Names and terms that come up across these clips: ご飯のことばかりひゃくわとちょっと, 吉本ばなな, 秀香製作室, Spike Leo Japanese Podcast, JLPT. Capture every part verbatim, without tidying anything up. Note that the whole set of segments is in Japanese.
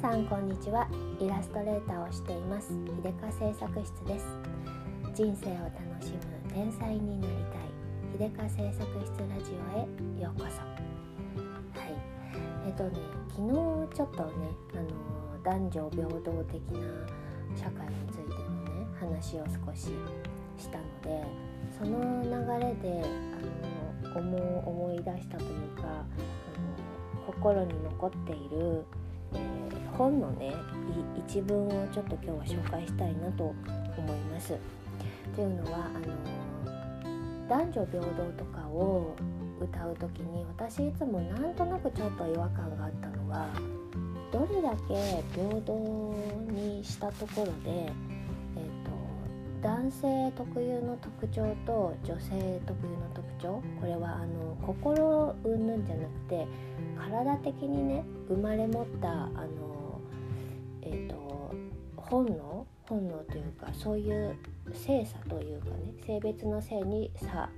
さんこんにちは。イラストレーターをしています秀香製作室です。人生を楽しむ天才になりたい秀香製作室ラジオへようこそ。はい、えっとね、昨日ちょっとねあの男女平等的な社会についてのね話を少ししたので、その流れであの 思, 思い出したというかあの心に残っている本のね一文をちょっと今日は紹介したいなと思います。というのはあの男女平等とかを歌うときに私いつもなんとなくちょっと違和感があったのは、どれだけ平等にしたところで、えーと、男性特有の特徴と女性特有の特徴、これはあの心云々じゃなくて体的にね生まれ持ったあのえー、と本能本能というかそういう性差というかね、性別の性に差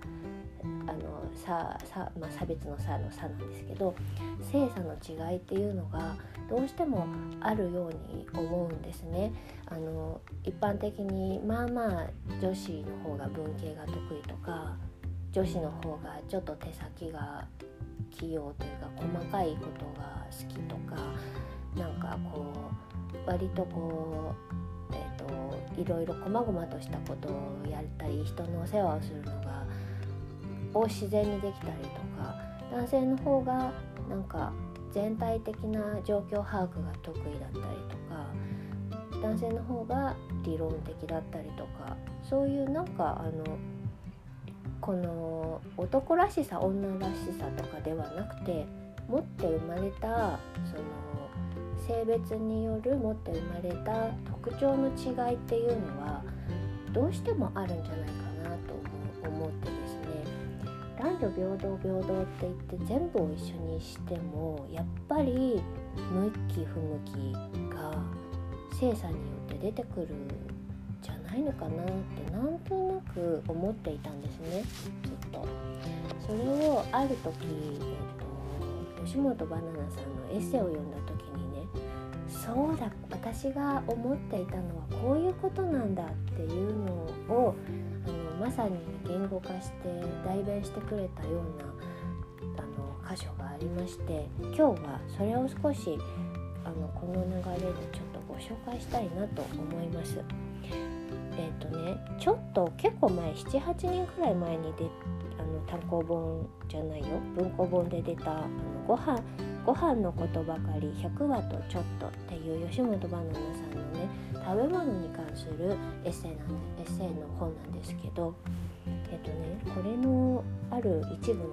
あの差差、まあ、差別の差の差なんですけど、性差の違いっていうのがどうしてもあるように思うんですね。あの一般的にまあまあ女子の方が文系が得意とか、女子の方がちょっと手先が器用というか細かいことが好きとか、なんかこう割とこう、えーと、いろいろ細々としたことをやったり人のお世話をするのがを自然にできたりとか、男性の方がなんか全体的な状況把握が得意だったりとか、男性の方が理論的だったりとか、そういうなんかあのこの男らしさ女らしさとかではなくて、持って生まれたその性別による持って生まれた特徴の違いっていうのはどうしてもあるんじゃないかなと思ってですね、男女平等平等って言って全部を一緒にしてもやっぱり向き不向きが性差によって出てくるんじゃないのかなってなんとなく思っていたんですね、ずっと。それをある時、えっと、吉本ばななさんのエッセイを読んだ時に、そうだ私が思っていたのはこういうことなんだっていうのをあのまさに言語化して代弁してくれたようなあの箇所がありまして、今日はそれを少しあのこの流れでちょっとご紹介したいなと思います。えっとね、ちょっと結構前 ななはちねんくらい前にであの単行本じゃないよ文庫本で出たあのご飯ご飯のことばかりひゃくわとちょっとっていう吉本ばななさんのね食べ物に関するエッセイなんエッセイの本なんですけど、えっとねこれのある一部の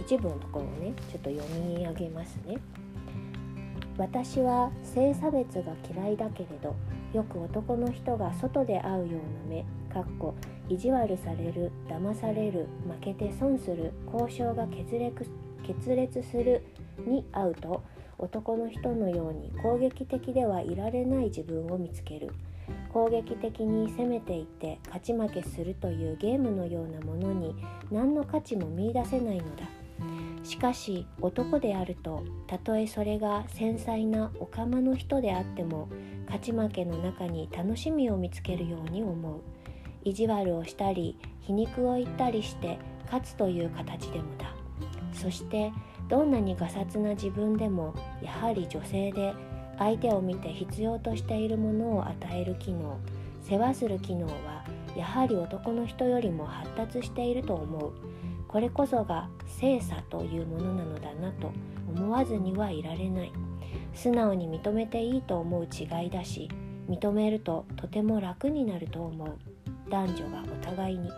一部のところをねちょっと読み上げますね。私は性差別が嫌いだけれど、よく男の人が外で会うような目かっこ意地悪される、騙される、負けて損する、交渉が決裂決裂するに会うと、男の人のように攻撃的ではいられない自分を見つける。攻撃的に攻めていって勝ち負けするというゲームのようなものに何の価値も見出せないのだ。しかし男であると、たとえそれが繊細なお釜の人であっても、勝ち負けの中に楽しみを見つけるように思う。意地悪をしたり皮肉を言ったりして勝つという形でもだ。そしてどんなにがさつな自分でもやはり女性で、相手を見て必要としているものを与える機能、世話する機能はやはり男の人よりも発達していると思う。これこそが性差というものなのだなと思わずにはいられない。素直に認めていいと思う違いだし、認めるととても楽になると思う。男女がお互いに。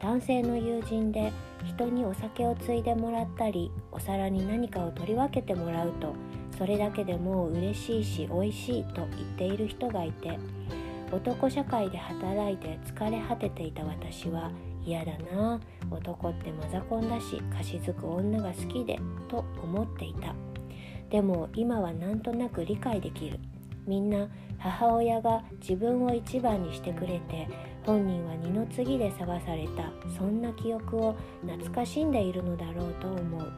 男性の友人で人にお酒をついでもらったり、お皿に何かを取り分けてもらうと、それだけでもう嬉しいし美味しいと言っている人がいて、男社会で働いて疲れ果てていた私は、嫌だな、男ってマザコンだし、かしずく女が好きで、と思っていた。でも今はなんとなく理解できる。みんな母親が自分を一番にしてくれて、本人は二の次で騒がされた、そんな記憶を懐かしんでいるのだろうと思う。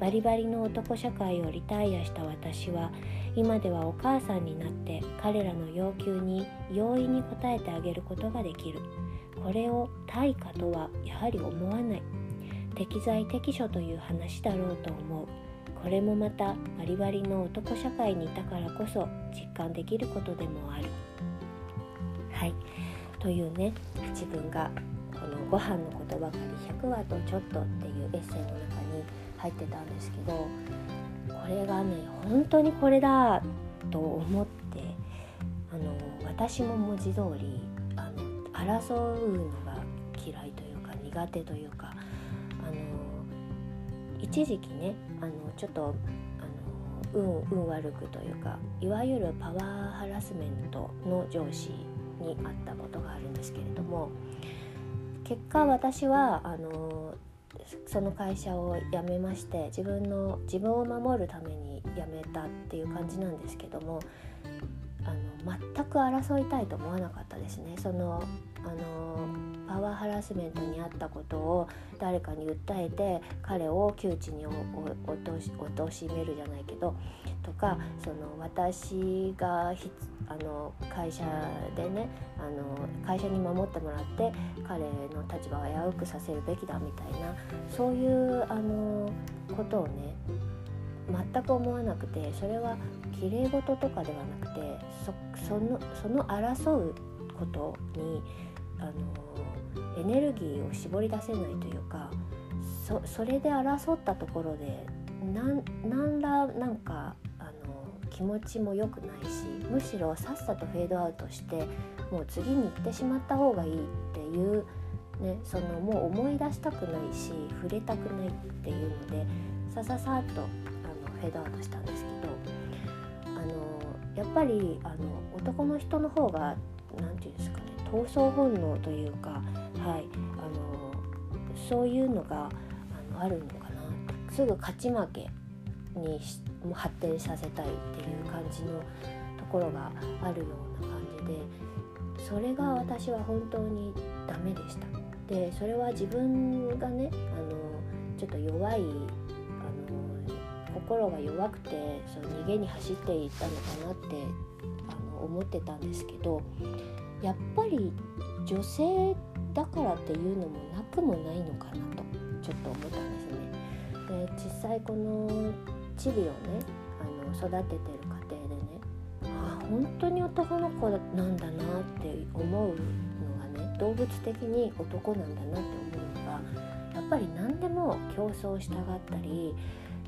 バリバリの男社会をリタイアした私は、今ではお母さんになって彼らの要求に容易に応えてあげることができる。これを対価とはやはり思わない。適材適所という話だろうと思う。これもまたバリバリの男社会にいたからこそ実感できることでもある。はい、というね、自分がこのご飯のことばかりひゃくわとちょっとっていうエッセイの中に入ってたんですけど、これがね、本当にこれだと思って、あの私も文字通りあの争うのが嫌いというか苦手というか、あの一時期ね、あのちょっとあの運、運悪くというか、いわゆるパワーハラスメントの上司にあったことがあるんですけれども、結果私はあのその会社を辞めまして、自分の自分を守るために辞めたっていう感じなんですけども、あの全く争いたいと思わなかったですね。そのあのパワーハラスメントにあったことを誰かに訴えて彼を窮地に貶めるじゃないけどとか、その私がひあの会社でね、あの会社に守ってもらって彼の立場を危うくさせるべきだみたいな、そういうあのことをね全く思わなくて、それは綺麗事とかではなくて、 そ, そ, のその争うことにあのエネルギーを絞り出せないというか、 そ, それで争ったところでなんなんらなんかあの気持ちも良くないし、むしろさっさとフェードアウトしてもう次に行ってしまった方がいいっていう、ね、そのもう思い出したくないし触れたくないっていうのでさささっとあのフェードアウトしたんですけど、あのやっぱりあの男の人の方がなんていうんですかね、闘争本能というか、はい、あのそういうのが あの、あるのかな、すぐ勝ち負けにも発展させたいっていう感じのところがあるような感じで、それが私は本当にダメでした。で、それは自分がね、あのちょっと弱い、あの心が弱くてその逃げに走っていったのかなってあの思ってたんですけど、やっぱり女性だからっていうのもなくもないのかなとちょっと思ったんですね。で、実際このチビをね、あの育ててる過程でね、ああ本当に男の子なんだなって思うのがね、動物的に男なんだなって思うのが、やっぱり何でも競争したがったり、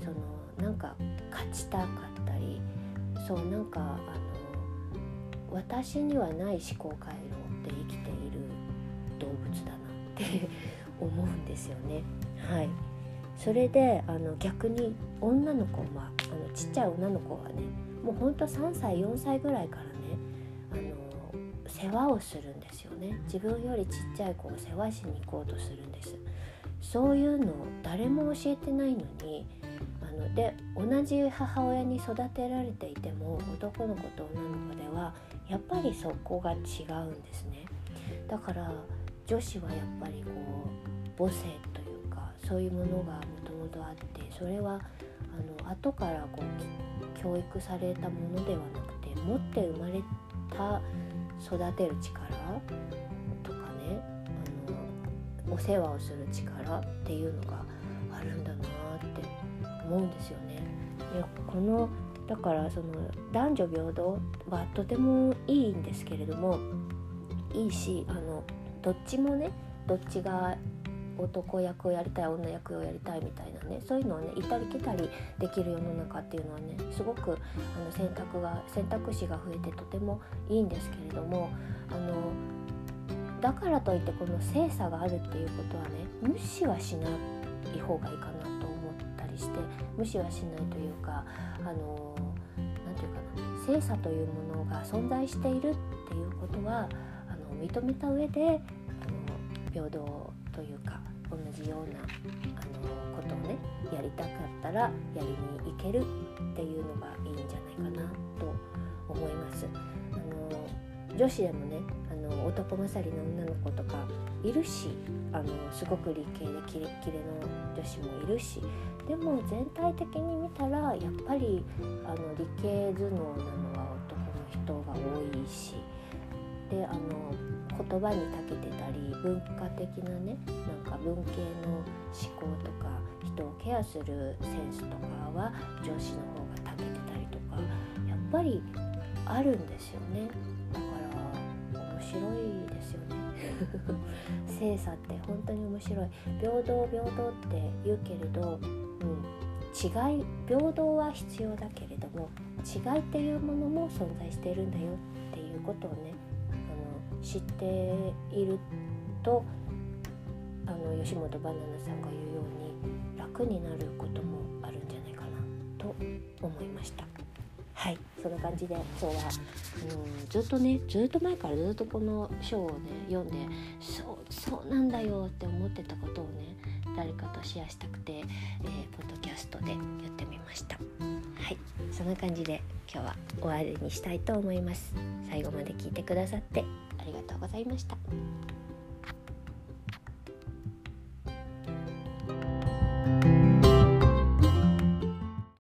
そのなんか勝ちたかったり、そうなんかあの私にはない思考回路で生きている動物だなって思うんですよね。はい、それであの逆に女の子は、あのちっちゃい女の子はね、もうほんとさんさいよんさいぐらいからね、あの世話をするんですよね。自分よりちっちゃい子を世話しに行こうとするんです。そういうの誰も教えてないのに、あので同じ母親に育てられていても男の子と女の子ではやっぱりそこが違うんですね。だから女子はやっぱりこう母性というか、そういうものがもともとあって、それはあの後からこう教育されたものではなくて、持って生まれた育てる力とかね、あのお世話をする力っていうのがあるんだなって思うんですよね。いや、このだからその男女平等はとてもいいんですけれども、いいし、あのどっちもね、どっちが男役をやりたい、女役をやりたいみたいなね、そういうのをね、行ったり来たりできる世の中っていうのはね、すごくあの選択が選択肢が増えてとてもいいんですけれども、あのだからといってこの性差があるっていうことはね、無視はしない方がいいかなと思ったりして、無視はしないというか、あのなんていうかな、性差というものが存在しているっていうことはあの認めた上で、あの平等というか同じようなあのことをね、やりたかったらやりに行けるっていうのがいいんじゃないかなと思います。あの女子でもね、あの男勝りの女の子とかいるし、あのすごく理系でキレッキレの女子もいるし、でも全体的に見たらやっぱりあの理系頭脳なのは男の人が多いし、であの言葉に長けてたり文化的なね、なんか文系の思考とか人をケアするセンスとかは女子の方が長けてたりとか、やっぱりあるんですよね。だから面白いですよね性差って本当に面白い。平等平等って言うけれど、うん、違い、平等は必要だけれども違いっていうものも存在しているんだよっていうことをね、あの知っていると、あの吉本ばななさんが言うように楽になることもあるんじゃないかなと思いました。はい、そんな感じで今日は、うん、ずっとねずっと前からずっとこの章をね読んで、そうそうなんだよって思ってたことをね誰かとシェアしたくて、えー、ポッドキャストでやってみました。はい、そんな感じで今日は終わりにしたいと思います。最後まで聞いてくださってありがとうございました。